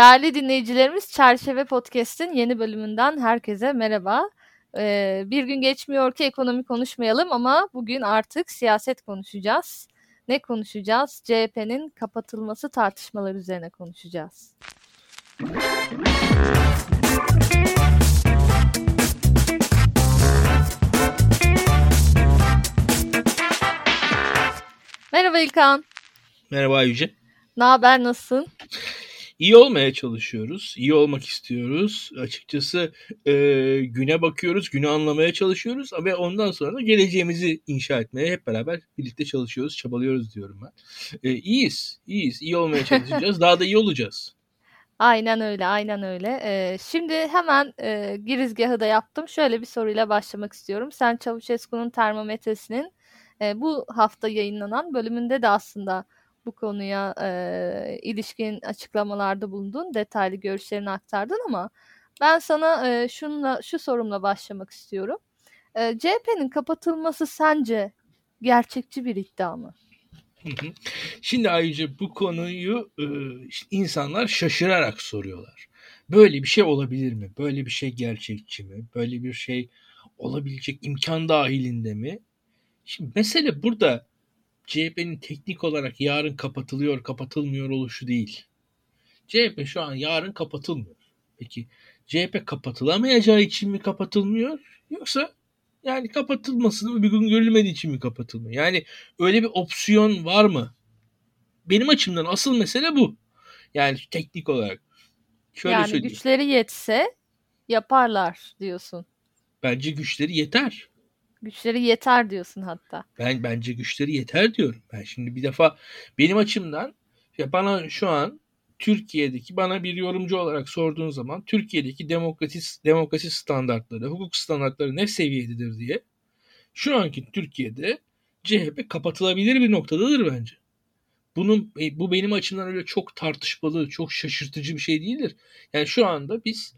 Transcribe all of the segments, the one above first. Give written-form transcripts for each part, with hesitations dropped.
Değerli dinleyicilerimiz, Çerçeve Podcast'in yeni bölümünden herkese merhaba. Bir gün geçmiyor ki ekonomi konuşmayalım ama bugün artık siyaset konuşacağız. Ne konuşacağız? CHP'nin kapatılması tartışmaları üzerine konuşacağız. Merhaba İlkan. Merhaba Ayyüce. Ne haber, nasılsın? İyi olmaya çalışıyoruz. İyi olmak istiyoruz. Açıkçası güne bakıyoruz, günü anlamaya çalışıyoruz ve ondan sonra da geleceğimizi inşa etmeye hep beraber birlikte çalışıyoruz, çabalıyoruz diyorum ben. İyiyiz. İyi olmaya çalışacağız. Daha da iyi olacağız. Aynen öyle. Şimdi hemen girizgahı da yaptım. Şöyle bir soruyla başlamak istiyorum. Sen Çavuşescu'nun termometresinin bu hafta yayınlanan bölümünde de aslında bu konuya ilişkin açıklamalarda bulundun, detaylı görüşlerini aktardın ama ben sana şu sorumla başlamak istiyorum. CHP'nin kapatılması sence gerçekçi bir iddia mı? Şimdi ayrıca bu konuyu insanlar şaşırarak soruyorlar. Böyle bir şey olabilir mi? Böyle bir şey gerçekçi mi? Böyle bir şey olabilecek imkan dahilinde mi? Şimdi mesele burada CHP'nin teknik olarak yarın kapatılıyor, kapatılmıyor oluşu değil. CHP şu an yarın kapatılmıyor. Peki CHP kapatılamayacağı için mi kapatılmıyor? Yoksa yani kapatılmasını bir gün görülmediği için mi kapatılmıyor? Yani öyle bir opsiyon var mı? Benim açımdan asıl mesele bu. Yani teknik olarak. Şöyle söyleyeyim. Güçleri yetse yaparlar diyorsun. Bence güçleri yeter. Güçleri yeter diyorsun hatta. Bence güçleri yeter diyorum. Ben şimdi bir defa benim açımdan bana şu an Türkiye'deki bana bir yorumcu olarak sorduğun zaman Türkiye'deki demokrasi standartları, hukuk standartları ne seviyededir diye şu anki Türkiye'de CHP kapatılabilir bir noktadadır bence. Bu benim açımdan öyle çok tartışmalı, çok şaşırtıcı bir şey değildir. Yani şu anda biz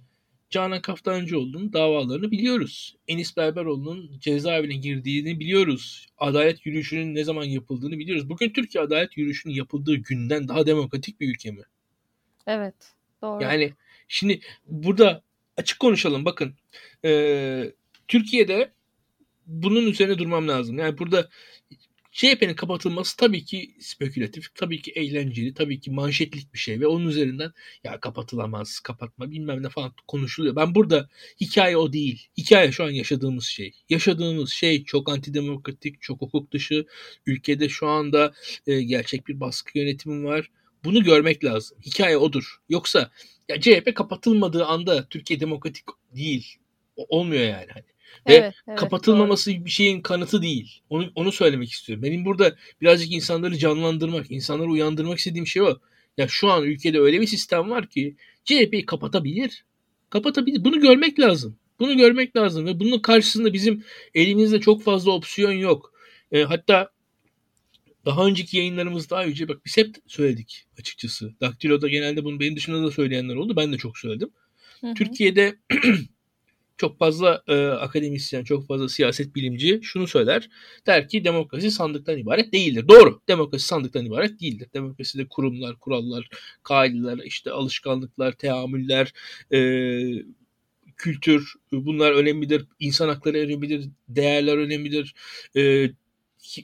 Canan Kaftancıoğlu'nun davalarını biliyoruz. Enis Berberoğlu'nun cezaevine girdiğini biliyoruz. Adalet yürüyüşünün ne zaman yapıldığını biliyoruz. Bugün Türkiye adalet yürüyüşünün yapıldığı günden daha demokratik bir ülke mi? Evet, doğru. Yani şimdi burada açık konuşalım. Bakın, Türkiye'de bunun üzerine durmam lazım. Yani burada CHP'nin kapatılması tabii ki spekülatif, tabii ki eğlenceli, tabii ki manşetlik bir şey ve onun üzerinden ya kapatılamaz, kapatma bilmem ne falan konuşuluyor. Ben burada hikaye o değil. Hikaye şu an yaşadığımız şey. Yaşadığımız şey çok antidemokratik, çok hukuk dışı. Ülkede şu anda gerçek bir baskı yönetimi var. Bunu görmek lazım. Hikaye odur. Yoksa ya CHP kapatılmadığı anda Türkiye demokratik değil. Olmuyor yani hani. Ve evet, kapatılmaması doğru. Bir şeyin kanıtı değil. Onu söylemek istiyorum. Benim burada birazcık insanları canlandırmak, insanları uyandırmak istediğim şey o. Ya şu an ülkede öyle bir sistem var ki CHP'yi kapatabilir. Bunu görmek lazım. Ve bunun karşısında bizim elimizde çok fazla opsiyon yok. Hatta daha önceki yayınlarımızda ayrıca bak biz hep söyledik açıkçası. Daktilo'da genelde bunu benim dışında da söyleyenler oldu. Ben de çok söyledim. Hı-hı. Türkiye'de çok fazla akademisyen, çok fazla siyaset bilimci şunu söyler. Der ki demokrasi sandıktan ibaret değildir. Doğru. Demokrasi sandıktan ibaret değildir. Demokraside kurumlar, kurallar, kaideler, işte alışkanlıklar, teamüller, kültür bunlar önemlidir. İnsan hakları önemlidir. Değerler önemlidir.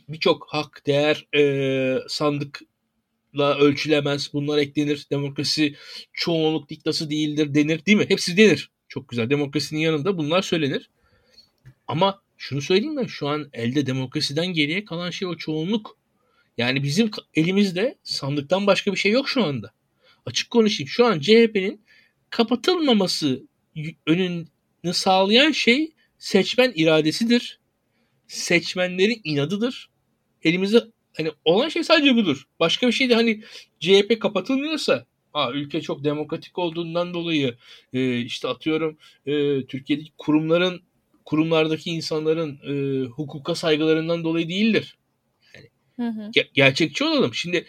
Birçok hak, değer sandıkla ölçülemez. Bunlar eklenir. Demokrasi çoğunluk diktası değildir denir, değil mi? Hepsi denir. Çok güzel. Demokrasinin yanında bunlar söylenir. Ama şunu söyleyeyim mi? Şu an elde demokrasiden geriye kalan şey o çoğunluk. Yani bizim elimizde sandıktan başka bir şey yok şu anda. Açık konuşayım. Şu an CHP'nin kapatılmaması önünü sağlayan şey seçmen iradesidir. Seçmenlerin inadıdır. Elimizde hani olan şey sadece budur. Başka bir şey de hani CHP kapatılmıyorsa ülke çok demokratik olduğundan dolayı işte atıyorum Türkiye'deki kurumlardaki insanların hukuka saygılarından dolayı değildir. Yani, gerçekçi olalım. Şimdi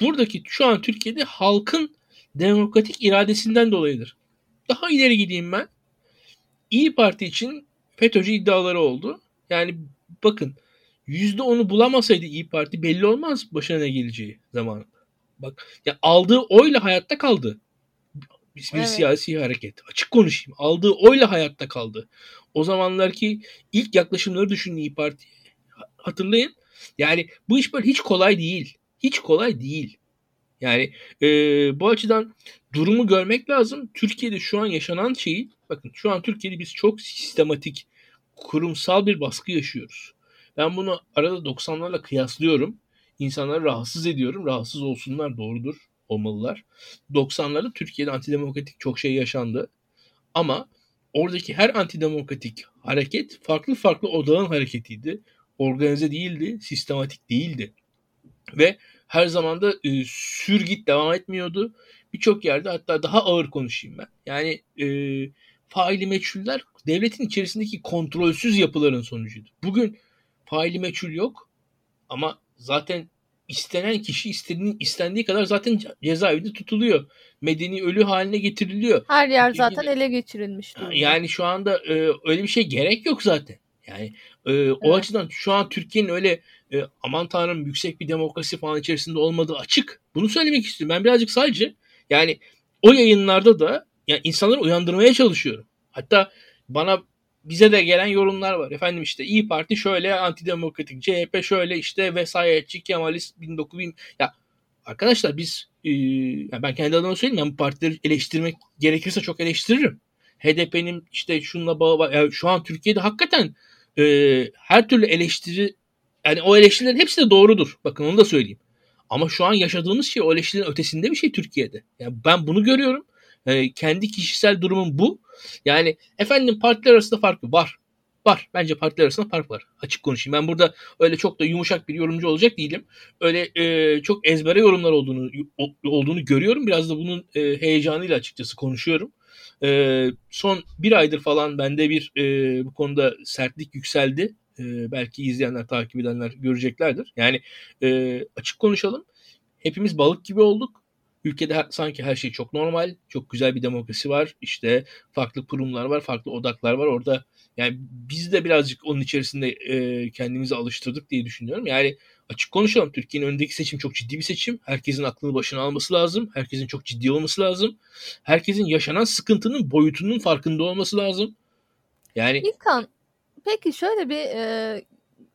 buradaki şu an Türkiye'de halkın demokratik iradesinden dolayıdır. Daha ileri gideyim ben. İYİ Parti için FETÖ'cü iddiaları oldu. Yani bakın %10'u bulamasaydı İYİ Parti belli olmaz başına ne geleceği zamanında. Bak ya aldığı oyla hayatta kaldı. bir siyasi hareket. Açık konuşayım. Aldığı oyla hayatta kaldı. O zamanlarki ilk yaklaşımları düşünün İYİ Parti. Hatırlayın. Yani bu iş böyle hiç kolay değil. Hiç kolay değil. Yani bu açıdan durumu görmek lazım. Türkiye'de şu an yaşanan şeyi, bakın şu an Türkiye'de biz çok sistematik, kurumsal bir baskı yaşıyoruz. Ben bunu arada 90'larla kıyaslıyorum. İnsanları rahatsız ediyorum. Rahatsız olsunlar, doğrudur, olmalılar. 90'larda Türkiye'de antidemokratik çok şey yaşandı. Ama oradaki her antidemokratik hareket farklı farklı odağın hareketiydi. Organize değildi, sistematik değildi. Ve her zaman da sür git devam etmiyordu. Birçok yerde, hatta daha ağır konuşayım ben. Yani faili meçhuller devletin içerisindeki kontrolsüz yapıların sonucuydu. Bugün faili meçhul yok ama zaten istenen kişi istendiği kadar zaten cezaevinde tutuluyor. Medeni ölü haline getiriliyor. Her yer zaten ele geçirilmiş. Yani şu anda öyle bir şey gerek yok zaten. Yani o açıdan şu an Türkiye'nin öyle aman tanrım yüksek bir demokrasi falan içerisinde olmadığı açık. Bunu söylemek istiyorum. Ben birazcık sadece yani o yayınlarda da yani insanları uyandırmaya çalışıyorum. Hatta bize de gelen yorumlar var. Efendim işte İYİ Parti şöyle antidemokratik, CHP şöyle işte vesayetçi, Kemalist, 1900... Ya arkadaşlar biz ben kendi adıma söyleyeyim, ben bu partileri eleştirmek gerekirse çok eleştiririm. HDP'nin işte şunla bağı var. Yani şu an Türkiye'de hakikaten her türlü eleştiri, yani o eleştirilerin hepsi de doğrudur. Bakın onu da söyleyeyim. Ama şu an yaşadığımız şey o eleştirilerin ötesinde bir şey Türkiye'de. Yani ben bunu görüyorum. Kendi kişisel durumum bu. Yani efendim partiler arasında fark var. Var. Bence partiler arasında fark var. Açık konuşayım. Ben burada öyle çok da yumuşak bir yorumcu olacak değilim. Öyle çok ezbere yorumlar olduğunu görüyorum. Biraz da bunun heyecanıyla açıkçası konuşuyorum. Son bir aydır falan bende bir bu konuda sertlik yükseldi. Belki izleyenler, takip edenler göreceklerdir. Yani açık konuşalım. Hepimiz balık gibi olduk. Ülkede sanki her şey çok normal, çok güzel bir demokrasi var. İşte farklı kurumlar var, farklı odaklar var. Orada yani biz de birazcık onun içerisinde kendimizi alıştırdık diye düşünüyorum. Yani açık konuşalım, Türkiye'nin önündeki seçim çok ciddi bir seçim. Herkesin aklını başına alması lazım. Herkesin çok ciddi olması lazım. Herkesin yaşanan sıkıntının boyutunun farkında olması lazım. Yani İlkan, peki şöyle bir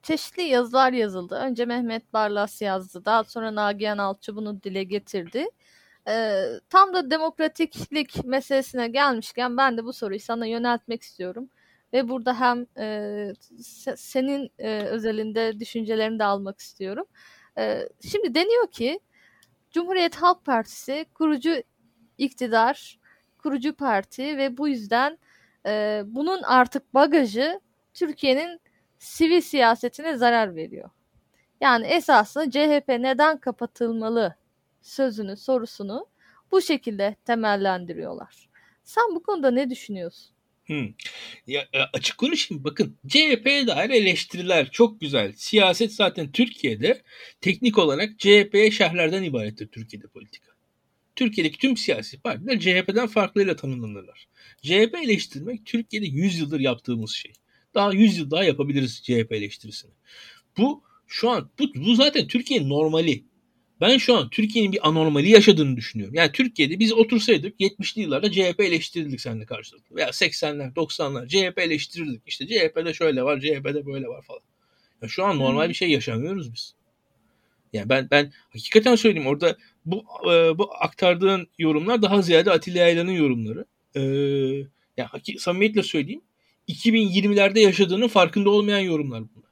çeşitli yazılar yazıldı. Önce Mehmet Barlas yazdı. Daha sonra Nagehan Alçı bunu dile getirdi. Tam da demokratiklik meselesine gelmişken ben de bu soruyu sana yöneltmek istiyorum. Ve burada hem senin özelinde düşüncelerini de almak istiyorum. Şimdi deniyor ki Cumhuriyet Halk Partisi kurucu iktidar, kurucu parti ve bu yüzden bunun artık bagajı Türkiye'nin sivil siyasetine zarar veriyor. Yani esasında CHP neden kapatılmalı sözünü, sorusunu bu şekilde temellendiriyorlar. Sen bu konuda ne düşünüyorsun? Ya, açık konuşayım, bakın CHP'ye dair eleştiriler çok güzel. Siyaset zaten Türkiye'de teknik olarak CHP'ye şerhlerden ibarettir Türkiye'de politika. Türkiye'deki tüm siyasi partiler CHP'den farklıyla tanımlanırlar. CHP eleştirmek Türkiye'de 100 yıldır yaptığımız şey. Daha 100 yıl daha yapabiliriz CHP eleştirisini. Bu şu an bu zaten Türkiye'nin normali. Ben şu an Türkiye'nin bir anormali yaşadığını düşünüyorum. Yani Türkiye'de biz otursaydık 70'li yıllarda CHP eleştirirdik seninle karşılıklı. Veya 80'ler, 90'lar CHP eleştirirdik. İşte CHP'de şöyle var, CHP'de böyle var falan. Ya şu an normal bir şey yaşamıyoruz biz. Yani ben hakikaten söyleyeyim, orada bu aktardığın yorumlar daha ziyade Atilla Ayla'nın yorumları. Yani samimiyetle söyleyeyim, 2020'lerde yaşadığının farkında olmayan yorumlar bunlar.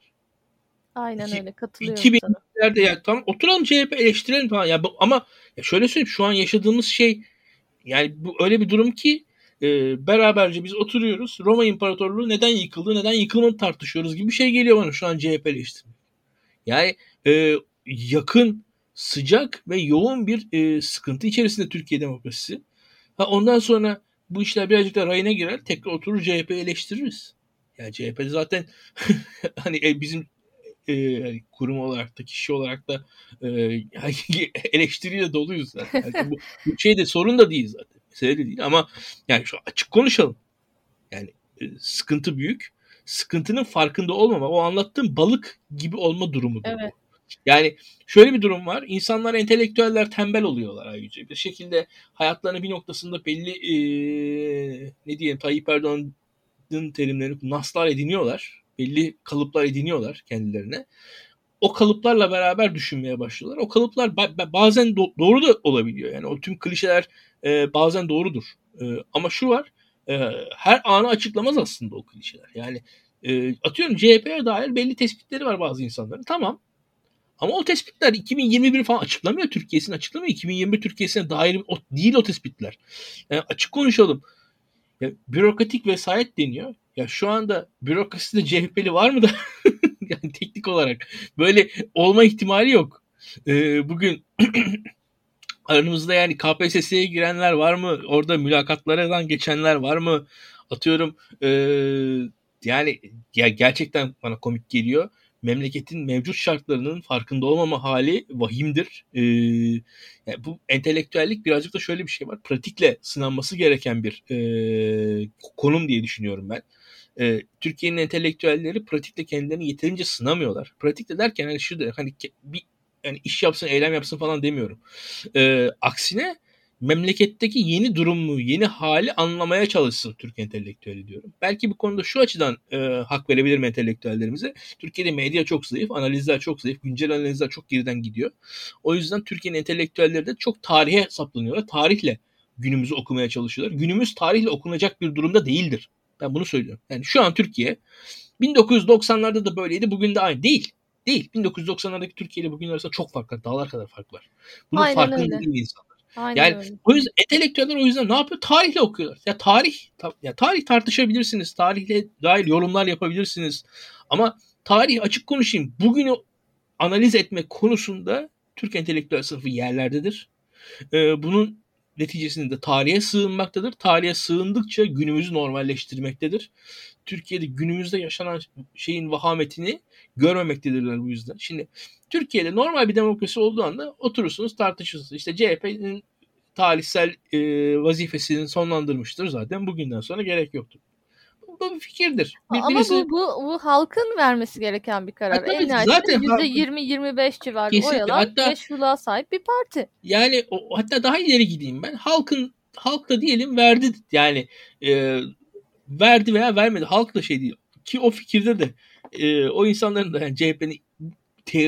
Aynen öyle, katılıyorum. 2000'lerde ya tam oturalım CHP eleştirelim falan. Ya, ama ya şöyle söyleyeyim, şu an yaşadığımız şey yani bu öyle bir durum ki beraberce biz oturuyoruz. Roma İmparatorluğu neden yıkıldı, neden yıkılmadı tartışıyoruz gibi bir şey geliyor bana şu an CHP eleştirmek. Yani yakın, sıcak ve yoğun bir sıkıntı içerisinde Türkiye demokrasisi. Ondan sonra bu işler birazcık da rayına girer. Tekrar oturur CHP'yi eleştiririz. Yani CHP'de zaten hani bizim yani kurum olarak da kişi olarak da eleştiriyle doluyuz zaten. Yani bu şey de sorun da değil zaten. Mesele de değil ama yani şu açık konuşalım. Yani sıkıntı büyük. Sıkıntının farkında olmama. O anlattığım balık gibi olma durumudur. Evet. Yani şöyle bir durum var. İnsanlar, entelektüeller tembel oluyorlar Ayyüce. Bir şekilde hayatlarının bir noktasında belli Tayyip Erdoğan'ın terimlerini naslar ediniyorlar. Belli kalıplar ediniyorlar kendilerine. O kalıplarla beraber düşünmeye başlıyorlar. O kalıplar bazen doğru da olabiliyor. Yani o tüm klişeler bazen doğrudur. Ama şu var. Her anı açıklamaz aslında o klişeler. Yani atıyorum CHP'ye dair belli tespitleri var bazı insanların. Tamam. Ama o tespitler 2021 falan açıklamıyor. Türkiye'sini açıklamıyor. 2021 Türkiye'sine dair o tespitler. Yani açık konuşalım. Ya, bürokratik vesayet deniyor. Ya şu anda bürokraside CHP'li var mı da? Yani teknik olarak böyle olma ihtimali yok. Bugün aramızda yani KPSS'ye girenler var mı? Orada mülakatlardan geçenler var mı? Atıyorum yani ya gerçekten bana komik geliyor. Memleketin mevcut şartlarının farkında olmama hali vahimdir. Yani bu entelektüellik birazcık da şöyle bir şey var. Pratikle sınanması gereken bir konum diye düşünüyorum ben. Türkiye'nin entelektüelleri pratikle kendilerini yeterince sınamıyorlar. Pratikle derken hani şurada hani bir yani iş yapsın, eylem yapsın falan demiyorum. Aksine memleketteki yeni durumu, yeni hali anlamaya çalışsın Türk entelektüeli diyorum. Belki bu konuda şu açıdan hak verebilirim entelektüellerimize. Türkiye'de medya çok zayıf, analizler çok zayıf, güncel analizler çok geriden gidiyor. O yüzden Türkiye'nin entelektüelleri de çok tarihe saplanıyorlar. Tarihle günümüzü okumaya çalışıyorlar. Günümüz tarihle okunacak bir durumda değildir. Ben bunu söylüyorum. Yani şu an Türkiye 1990'larda da böyleydi, bugün de aynı değil. 1990'lardaki Türkiye ile bugün arasında çok fark var. Dağlar kadar fark var. Bunun aynen farkında değil insanlar. Aynen yani öyle. O yüzden entelektüeller o yüzden ne yapıyor? Tarihle okuyorlar. Ya tarih tartışabilirsiniz. Tarihle dair yorumlar yapabilirsiniz. Ama tarih açık konuşayım. Bugünü analiz etme konusunda Türk entelektüel sınıfı yerlerdedir. Bunun neticesinde de tarihe sığınmaktadır. Tarihe sığındıkça günümüzü normalleştirmektedir. Türkiye'de günümüzde yaşanan şeyin vahametini görmemektedirler bu yüzden. Şimdi Türkiye'de normal bir demokrasi olduğu anda oturursunuz tartışırsınız. İşte CHP'nin tarihsel vazifesini sonlandırmıştır zaten. Bugünden sonra gerek yoktur. Bu bir fikirdir. Ama bu halkın vermesi gereken bir karar. En zaten %20-25 civarı kesinlikle. Oyalar meşruluğa sahip bir parti. Yani hatta daha ileri gideyim ben. Halk da diyelim verdi yani verdi veya vermedi. Halk da şey değil. Ki o fikirde de o insanların da yani CHP'nin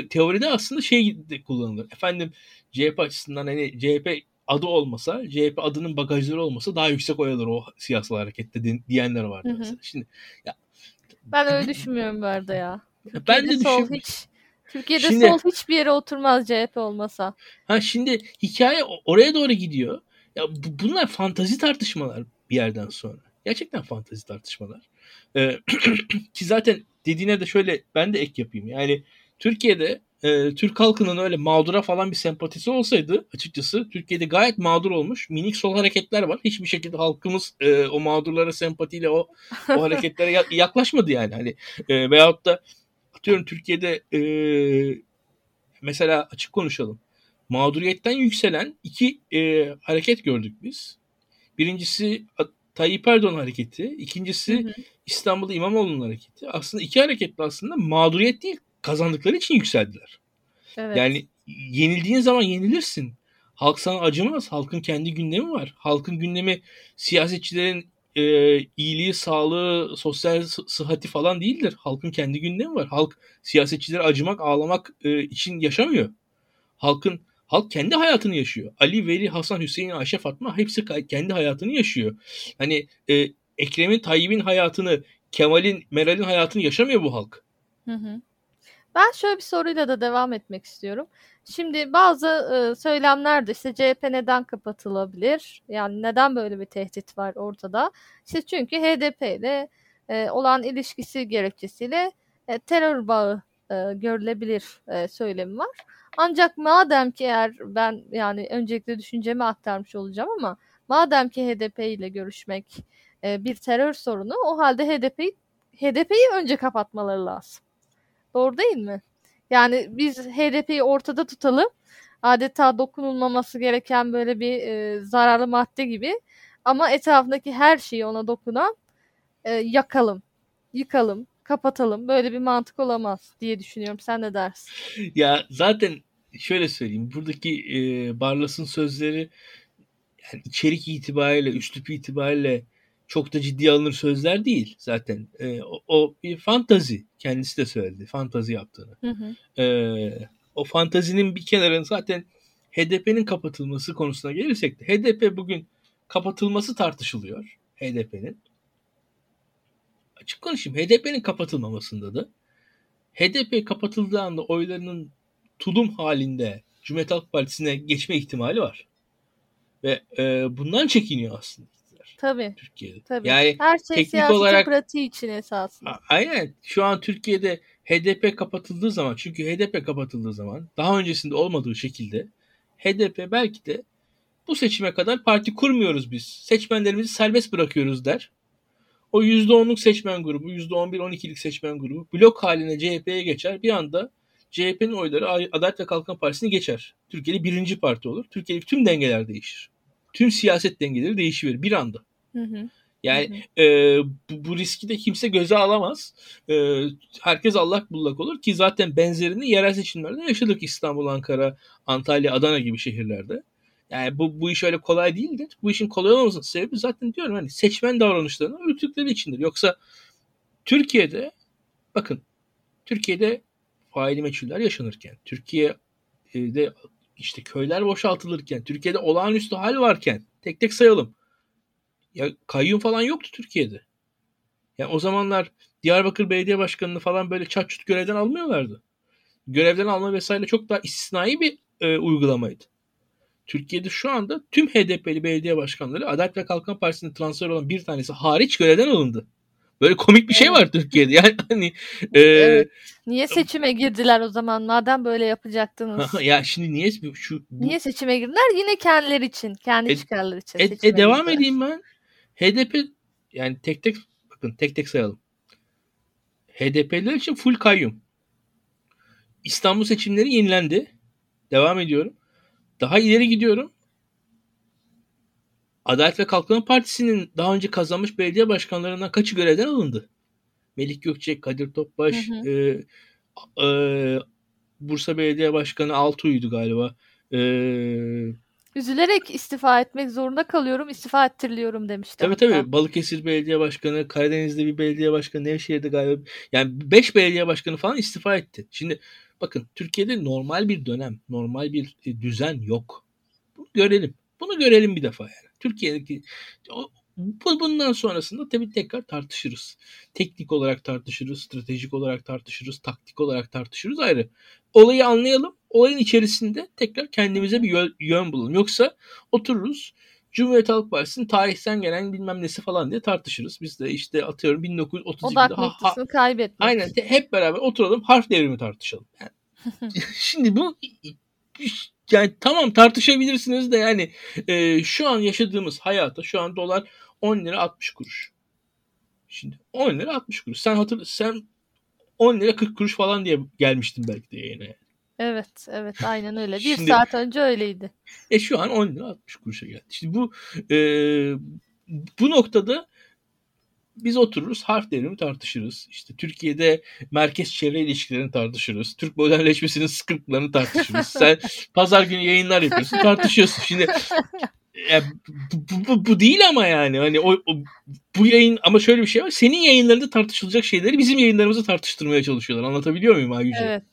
teoride aslında şey de kullanılır. Efendim CHP açısından hani CHP adı olmasa, CHP adının bagajları olmasa daha yüksek oy alır o siyasal harekette diyenler vardı mesela. Hı hı. Şimdi ya ben öyle düşünmüyorum bu arada ya. Ben de düşünmüyorum. Türkiye'de şimdi, sol hiçbir yere oturmaz CHP olmasa. Ha şimdi hikaye oraya doğru gidiyor. Ya bunlar fantazi tartışmalar bir yerden sonra. Gerçekten fantazi tartışmalar. Ki zaten dediğine de şöyle ben de ek yapayım. Yani Türkiye'de Türk halkının öyle mağdura falan bir sempatisi olsaydı açıkçası Türkiye'de gayet mağdur olmuş minik sol hareketler var. Hiçbir şekilde halkımız o mağdurlara sempatiyle o hareketlere yaklaşmadı yani. Hani veyahut da atıyorum Türkiye'de mesela açık konuşalım. Mağduriyetten yükselen iki hareket gördük biz. Birincisi Tayyip Erdoğan hareketi. İkincisi İstanbul'da İmamoğlu'nun hareketi. Aslında iki hareket de aslında mağduriyet değil. Kazandıkları için yükseldiler. Evet. Yani yenildiğin zaman yenilirsin. Halk sana acımaz. Halkın kendi gündemi var. Halkın gündemi siyasetçilerin iyiliği, sağlığı, sosyal sıhhati falan değildir. Halkın kendi gündemi var. Halk siyasetçilere acımak, ağlamak için yaşamıyor. Halk kendi hayatını yaşıyor. Ali, Veli, Hasan, Hüseyin, Ayşe, Fatma hepsi kendi hayatını yaşıyor. Hani Ekrem'in, Tayyip'in hayatını, Kemal'in, Meral'in hayatını yaşamıyor bu halk. Hı hı. Ben şöyle bir soruyla da devam etmek istiyorum. Şimdi bazı söylemler de işte CHP neden kapatılabilir? Yani neden böyle bir tehdit var ortada? İşte çünkü HDP ile olan ilişkisi gerekçesiyle terör bağı görülebilir söylemi var. Ancak madem ki eğer ben yani öncelikle düşüncemi aktarmış olacağım ama madem ki HDP ile görüşmek bir terör sorunu o halde HDP'yi önce kapatmaları lazım. Doğru değil mi? Yani biz HDP'yi ortada tutalım. Adeta dokunulmaması gereken böyle bir zararlı madde gibi. Ama etrafındaki her şeyi ona dokunan yakalım, yıkalım, kapatalım. Böyle bir mantık olamaz diye düşünüyorum. Sen ne dersin? Ya zaten şöyle söyleyeyim. Buradaki Barlas'ın sözleri yani içerik itibariyle, üslup itibariyle çok da ciddiye alınır sözler değil zaten. O bir fantazi. Kendisi de söyledi. Fantazi yaptığını. Hı hı. O fantazinin bir kenarını zaten HDP'nin kapatılması konusuna gelirsek de HDP bugün kapatılması tartışılıyor. HDP'nin. Açık konuşayım. HDP'nin kapatılmamasında da HDP kapatıldığı anda oylarının tulum halinde Cumhuriyet Halk Partisi'ne geçme ihtimali var. Ve bundan çekiniyor aslında. Tabii. Türkiye'de. Tabii. Yani her şey siyasi pratiği için esasında. Aynen. Şu an Türkiye'de HDP kapatıldığı zaman, çünkü HDP kapatıldığı zaman daha öncesinde olmadığı şekilde HDP belki de bu seçime kadar parti kurmuyoruz biz. Seçmenlerimizi serbest bırakıyoruz der. O %10'luk seçmen grubu, %11-12'lik seçmen grubu blok haline CHP'ye geçer. Bir anda CHP'nin oyları Adalet ve Kalkınma Partisi'ni geçer. Türkiye'de birinci parti olur. Türkiye'deki tüm dengeler değişir. Tüm siyaset dengeleri değişiverir bir anda. Hı hı. Yani hı hı. Bu riski de kimse göze alamaz. Herkes allak bullak olur ki zaten benzerini yerel seçimlerde yaşadık İstanbul, Ankara, Antalya, Adana gibi şehirlerde. Yani bu iş öyle kolay değildir. Bu işin kolay olmasının sebebi zaten diyorum hani seçmen davranışlarını örtükleri içindir. Yoksa Türkiye'de bakın Türkiye'de faili meçhuller yaşanırken, Türkiye'de İşte köyler boşaltılırken, Türkiye'de olağanüstü hal varken, tek tek sayalım. Ya kayyum falan yoktu Türkiye'de. Yani o zamanlar Diyarbakır Belediye Başkanı'nı falan böyle çat çut görevden almıyorlardı. Görevden alma vesaire çok daha istisnai bir uygulamaydı. Türkiye'de şu anda tüm HDP'li belediye başkanları Adalet ve Kalkınma Partisi'ne transfer olan bir tanesi hariç görevden alındı. Böyle komik bir şey var Türkiye'de. Yani hani evet. Niye seçime girdiler o zaman? Madem böyle yapacaktınız. Ya şimdi niye seçime girdiler? Yine kendileri için, kendi çıkarları için. Devam girdiler. Edeyim ben. HDP yani tek tek sayalım. HDP'liler için full kayyum. İstanbul seçimleri yenilendi. Devam ediyorum. Daha ileri gidiyorum. Adalet ve Kalkınma Partisi'nin daha önce kazanmış belediye başkanlarından kaçı görevden alındı? Melih Gökçek, Kadir Topbaş, hı hı. Bursa Belediye Başkanı Altuğ'ydu galiba. Üzülerek istifa etmek zorunda kalıyorum, istifa ettiriliyorum demişti. Tabii. Balıkesir Belediye Başkanı, Karadeniz'de bir belediye başkanı, Nevşehir'de galiba. Yani 5 belediye başkanı falan istifa etti. Şimdi bakın Türkiye'de normal bir dönem, normal bir düzen yok. Bunu görelim bir defa yani. Türkiye'deki bundan sonrasında tabii tekrar tartışırız. Teknik olarak tartışırız, stratejik olarak tartışırız, taktik olarak tartışırız ayrı. Olayı anlayalım. Olayın içerisinde tekrar kendimize bir yön bulalım. Yoksa otururuz Cumhuriyet Halk Partisi'nin tarihten gelen bilmem nesi falan diye tartışırız. Biz de işte atıyorum 1932'de. Odak noktasını kaybettik. Aynen hep beraber oturalım harf devrimi tartışalım. Yani, şimdi bu... Yani tamam tartışabilirsiniz de yani şu an yaşadığımız hayata şu an dolar 10 lira 60 kuruş. Şimdi 10 lira 60 kuruş. Sen 10 lira 40 kuruş falan diye gelmiştin belki de yayına. Evet aynen öyle. Şimdi, bir saat önce öyleydi. Şu an 10 lira 60 kuruşa geldi. Şimdi bu noktada biz otururuz harf devrimi tartışırız. İşte Türkiye'de merkez çevre ilişkilerini tartışırız. Türk modernleşmesinin sıkıntılarını tartışırız. Sen pazar günü yayınlar yapıyorsun tartışıyorsun. Şimdi bu değil ama yani hani bu yayın ama şöyle bir şey var. Senin yayınlarında tartışılacak şeyleri bizim yayınlarımızda tartıştırmaya çalışıyorlar. Anlatabiliyor muyum Ayyüce? Evet,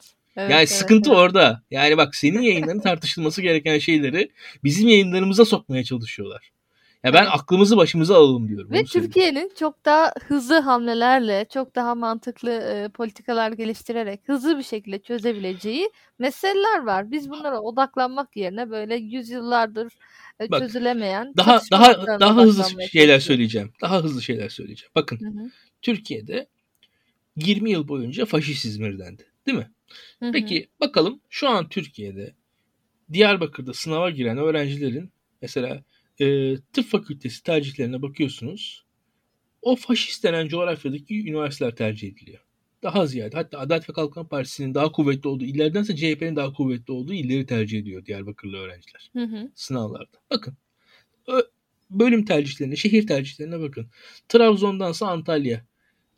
yani sıkıntı orada. Yani bak senin yayınlarında tartışılması gereken şeyleri bizim yayınlarımıza sokmaya çalışıyorlar. Ya ben aklımızı başımıza alalım diyorum. Ve Türkiye'nin çok daha hızlı hamlelerle, çok daha mantıklı politikalar geliştirerek hızlı bir şekilde çözebileceği meseleler var. Biz bunlara odaklanmak yerine böyle yüzyıllardır çözülemeyen daha hızlı şeyler söyleyeceğim. Daha hızlı şeyler söyleyeceğim. Bakın. Hı hı. Türkiye'de 20 yıl boyunca faşist İzmir dendi, değil mi? Hı hı. Peki bakalım şu an Türkiye'de Diyarbakır'da sınava giren öğrencilerin mesela tıp fakültesi tercihlerine bakıyorsunuz. O faşist denen coğrafyadaki üniversiteler tercih ediliyor. Daha ziyade hatta Adalet ve Kalkınma Partisi'nin daha kuvvetli olduğu illerdense CHP'nin daha kuvvetli olduğu illeri tercih ediyor Diyarbakırlı öğrenciler. Hı hı. Sınavlarda. Bakın. Bölüm tercihlerine, şehir tercihlerine bakın. Trabzon'dansa Antalya,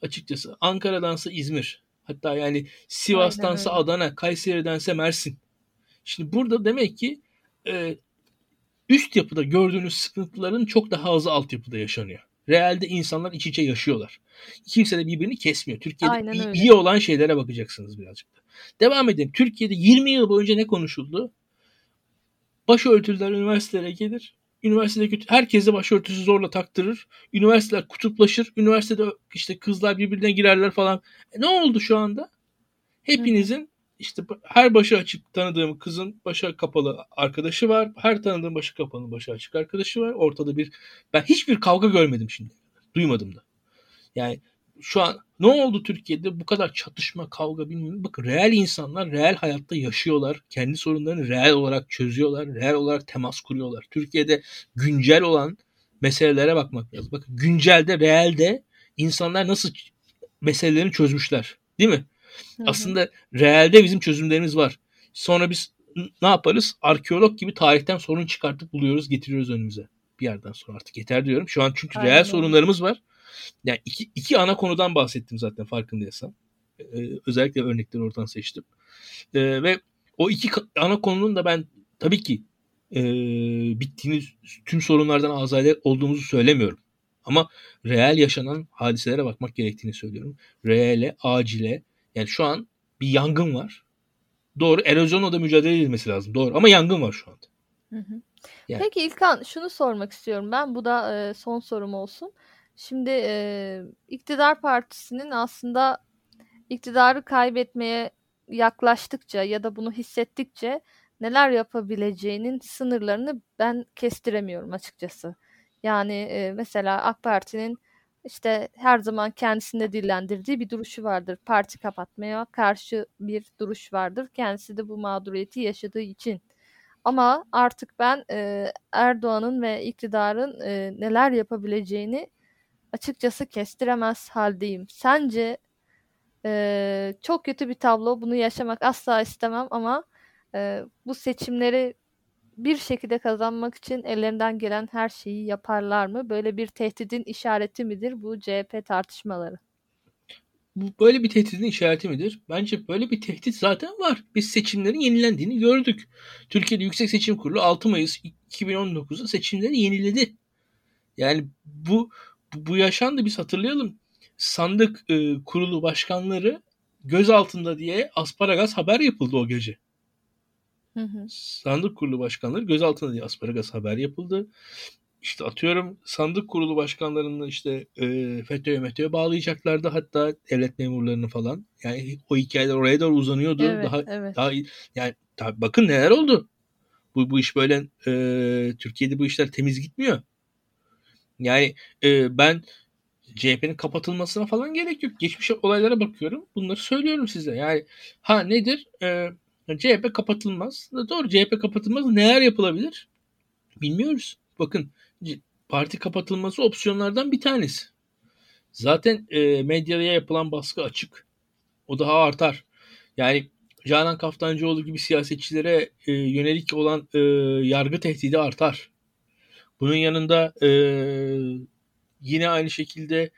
açıkçası. Ankara'dansa İzmir. Hatta yani Sivas'tansa Adana, Kayseri'dense Mersin. Şimdi burada demek ki üst yapıda gördüğünüz sıkıntıların çok daha azı altyapıda yaşanıyor. Realde insanlar iç içe yaşıyorlar. Kimse de birbirini kesmiyor. Türkiye'de iyi olan şeylere bakacaksınız birazcık da. Devam edelim. Türkiye'de 20 yıl boyunca ne konuşuldu? Başörtüler üniversitelere gelir. Üniversitedeki herkese başörtüsü zorla taktırır. Üniversiteler kutuplaşır. Üniversitede işte kızlar birbirine girerler falan. Ne oldu şu anda? Hepinizin işte her başı açık tanıdığım kızın başı kapalı arkadaşı var. Her tanıdığım başı kapalı başı açık arkadaşı var. Ortada ben hiçbir kavga görmedim şimdi. Duymadım da. Yani şu an ne oldu Türkiye'de? Bu kadar çatışma, kavga bilmiyorum. Bakın reel insanlar reel hayatta yaşıyorlar. Kendi sorunlarını reel olarak çözüyorlar. Reel olarak temas kuruyorlar. Türkiye'de güncel olan meselelere bakmak lazım. Bakın güncelde, reelde insanlar nasıl meselelerini çözmüşler. Değil mi? Hı-hı. Aslında reelde bizim çözümlerimiz var. Sonra biz ne yaparız? Arkeolog gibi tarihten sorun çıkartıp buluyoruz, getiriyoruz önümüze. Bir yerden sonra artık yeter diyorum. Şu an çünkü aynen, reel sorunlarımız var. Yani iki ana konudan bahsettim zaten farkındaysan. Özellikle örnekleri oradan seçtim. Ve o iki ana konunun da ben tabii ki bittiğini, tüm sorunlardan azade olduğumuzu söylemiyorum. Ama reel yaşanan hadiselere bakmak gerektiğini söylüyorum. Reele, acile. Yani şu an bir yangın var. Doğru, erozyonla da mücadele edilmesi lazım. Doğru ama yangın var şu anda. Hı hı. Yani. Peki İlkan, şunu sormak istiyorum ben. Bu da son sorum olsun. Şimdi iktidar partisinin aslında iktidarı kaybetmeye yaklaştıkça ya da bunu hissettikçe neler yapabileceğinin sınırlarını ben kestiremiyorum açıkçası. Yani mesela AK Parti'nin işte her zaman kendisinde dillendirdiği bir duruşu vardır. Parti kapatmaya karşı bir duruş vardır. Kendisi de bu mağduriyeti yaşadığı için. Ama artık ben Erdoğan'ın ve iktidarın neler yapabileceğini açıkçası kestiremez haldeyim. Sence çok kötü bir tablo. Bunu yaşamak asla istemem ama bu seçimleri bir şekilde kazanmak için ellerinden gelen her şeyi yaparlar mı? Böyle bir tehdidin işareti midir bu CHP tartışmaları? Böyle bir tehdidin işareti midir? Bence böyle bir tehdit zaten var. Biz seçimlerin yenilendiğini gördük. Türkiye'de Yüksek Seçim Kurulu 6 Mayıs 2019'da seçimleri yeniledi. Yani bu yaşandı, biz hatırlayalım. Sandık kurulu başkanları gözaltında diye asparagas haber yapıldı o gece. Hı hı. Sandık kurulu başkanları gözaltında diye asparagas haber yapıldı. İşte atıyorum sandık kurulu başkanlarını işte FETÖ'ye bağlayacaklardı, hatta devlet memurlarını falan. Yani o hikayeler oraya doğru uzanıyordu. Evet, daha yani bakın neler oldu. Bu iş böyle Türkiye'de bu işler temiz gitmiyor. Yani ben CHP'nin kapatılmasına falan gerek yok. Geçmiş olaylara bakıyorum. Bunları söylüyorum size. Yani nedir? CHP kapatılmaz. Doğru, CHP kapatılmaz. Neler yapılabilir? Bilmiyoruz. Bakın parti kapatılması opsiyonlardan bir tanesi. Zaten medyaya yapılan baskı açık. O daha artar. Yani Canan Kaftancıoğlu gibi siyasetçilere yönelik olan yargı tehdidi artar. Bunun yanında yine aynı şekilde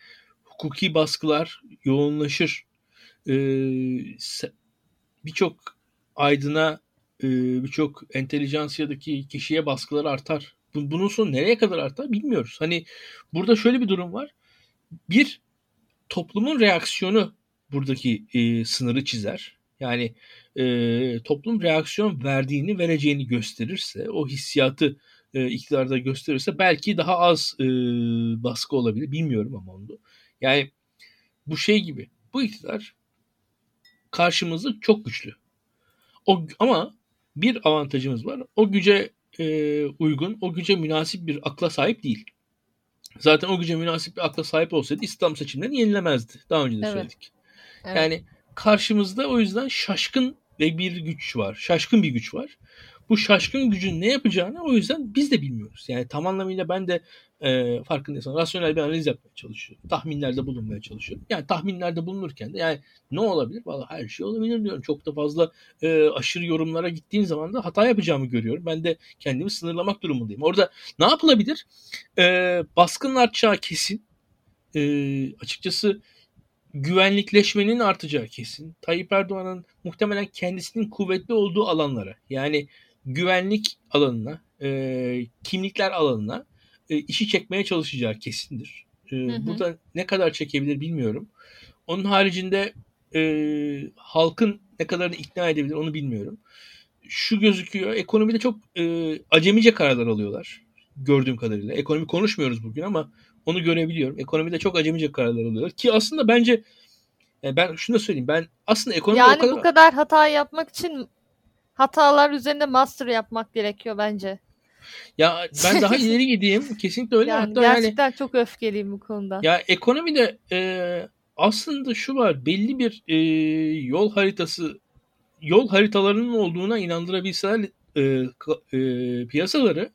hukuki baskılar yoğunlaşır. Birçok aydına, birçok entelijansiyadaki kişiye baskılar artar. Bunun sonu nereye kadar artar bilmiyoruz. Hani burada şöyle bir durum var. Bir, toplumun reaksiyonu buradaki sınırı çizer. Yani toplum reaksiyon verdiğini, vereceğini gösterirse, o hissiyatı iktidarda gösterirse belki daha az baskı olabilir. Bilmiyorum ama onu. Yani bu şey gibi. Bu iktidar karşımızda çok güçlü. Ama bir avantajımız var. O güce uygun, o güce münasip bir akla sahip değil. Zaten o güce münasip bir akla sahip olsaydı İslam seçimlerini yenilemezdi. Daha önce de söyledik. Evet. Yani karşımızda o yüzden şaşkın bir güç var. Şaşkın bir güç var. Bu şaşkın gücün ne yapacağını o yüzden biz de bilmiyoruz. Yani tam anlamıyla ben de farkındaysam rasyonel bir analiz yapmaya çalışıyorum. Tahminlerde bulunmaya çalışıyorum. Yani tahminlerde bulunurken de yani ne olabilir? Vallahi her şey olabilir diyorum. Çok da fazla aşırı yorumlara gittiğim zaman da hata yapacağımı görüyorum. Ben de kendimi sınırlamak durumundayım. Orada ne yapılabilir? Baskının artacağı kesin. Açıkçası güvenlikleşmenin artacağı kesin. Tayyip Erdoğan'ın muhtemelen kendisinin kuvvetli olduğu alanlara, yani güvenlik alanına, kimlikler alanına işi çekmeye çalışacağı kesindir. Bu da ne kadar çekebilir bilmiyorum. Onun haricinde halkın ne kadarını ikna edebilir onu bilmiyorum. Şu gözüküyor, ekonomide çok acemice kararlar alıyorlar gördüğüm kadarıyla. Ekonomi konuşmuyoruz bugün ama onu görebiliyorum. Ekonomide çok acemice kararlar alıyorlar ki aslında bence, yani ben şunu da söyleyeyim, ben aslında ekonomide yani o kadar... Yani bu kadar hata yapmak için hatalar üzerinde master yapmak gerekiyor bence. Ya ben daha ileri gideyim. Kesinlikle öyle. Yani hatta gerçekten yani, çok öfkeliyim bu konuda. Ya ekonomide aslında şu var, belli bir yol haritası, yol haritalarının olduğuna inandırabilseler piyasaları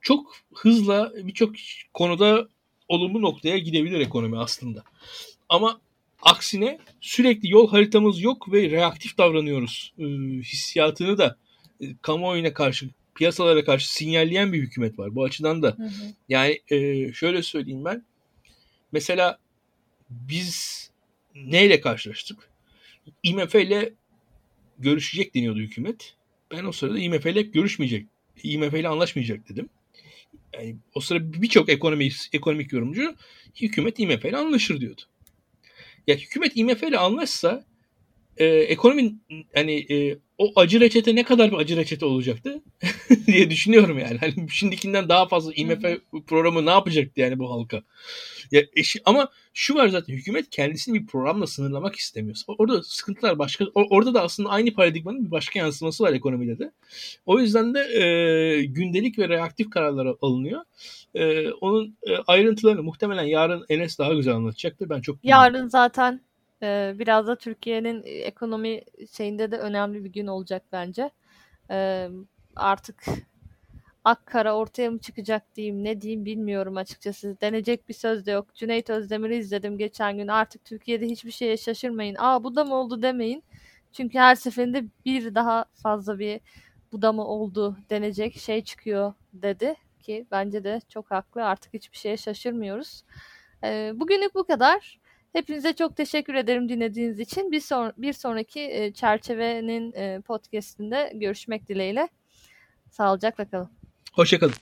çok hızla birçok konuda olumlu noktaya gidebilir ekonomi aslında. Ama aksine sürekli yol haritamız yok ve reaktif davranıyoruz hissiyatını da kamuoyuna karşı, piyasalara karşı sinyalleyen bir hükümet var. Bu açıdan da yani şöyle söyleyeyim ben. Mesela biz neyle karşılaştık? IMF ile görüşecek deniyordu hükümet. Ben o sırada IMF ile görüşmeyecek, IMF ile anlaşmayacak dedim. Yani o sırada birçok ekonomik yorumcu hükümet IMF ile anlaşır diyordu. Ya hükümet IMF ile anlaşsa ekonomi hani o acı reçete ne kadar bir acı reçete olacaktı diye düşünüyorum yani. Hani şimdikinden daha fazla IMF programı ne yapacaktı yani bu halka? Ya ama şu var, zaten hükümet kendisini bir programla sınırlamak istemiyorsa orada sıkıntılar başka. Orada da aslında aynı paradigmanın bir başka yansıması var ekonomide de. O yüzden de gündelik ve reaktif kararlar alınıyor. Onun ayrıntılarını muhtemelen yarın Enes daha güzel anlatacaktır. Ben çok yarın zaten biraz da Türkiye'nin ekonomi şeyinde de önemli bir gün olacak bence. Artık ak kara ortaya mı çıkacak diyeyim, ne diyeyim bilmiyorum açıkçası. Denecek bir söz de yok. Cüneyt Özdemir'i izledim geçen gün. Artık Türkiye'de hiçbir şeye şaşırmayın. Aa, bu da mı oldu demeyin. Çünkü her seferinde bir daha fazla bir bu da mı oldu denecek şey çıkıyor dedi ki bence de çok haklı. Artık hiçbir şeye şaşırmıyoruz. Bugünlük bu kadar. Hepinize çok teşekkür ederim dinlediğiniz için. Bir sonraki Çerçeve'nin podcast'inde görüşmek dileğiyle. Sağlıcakla kalın. Hoşça kalın.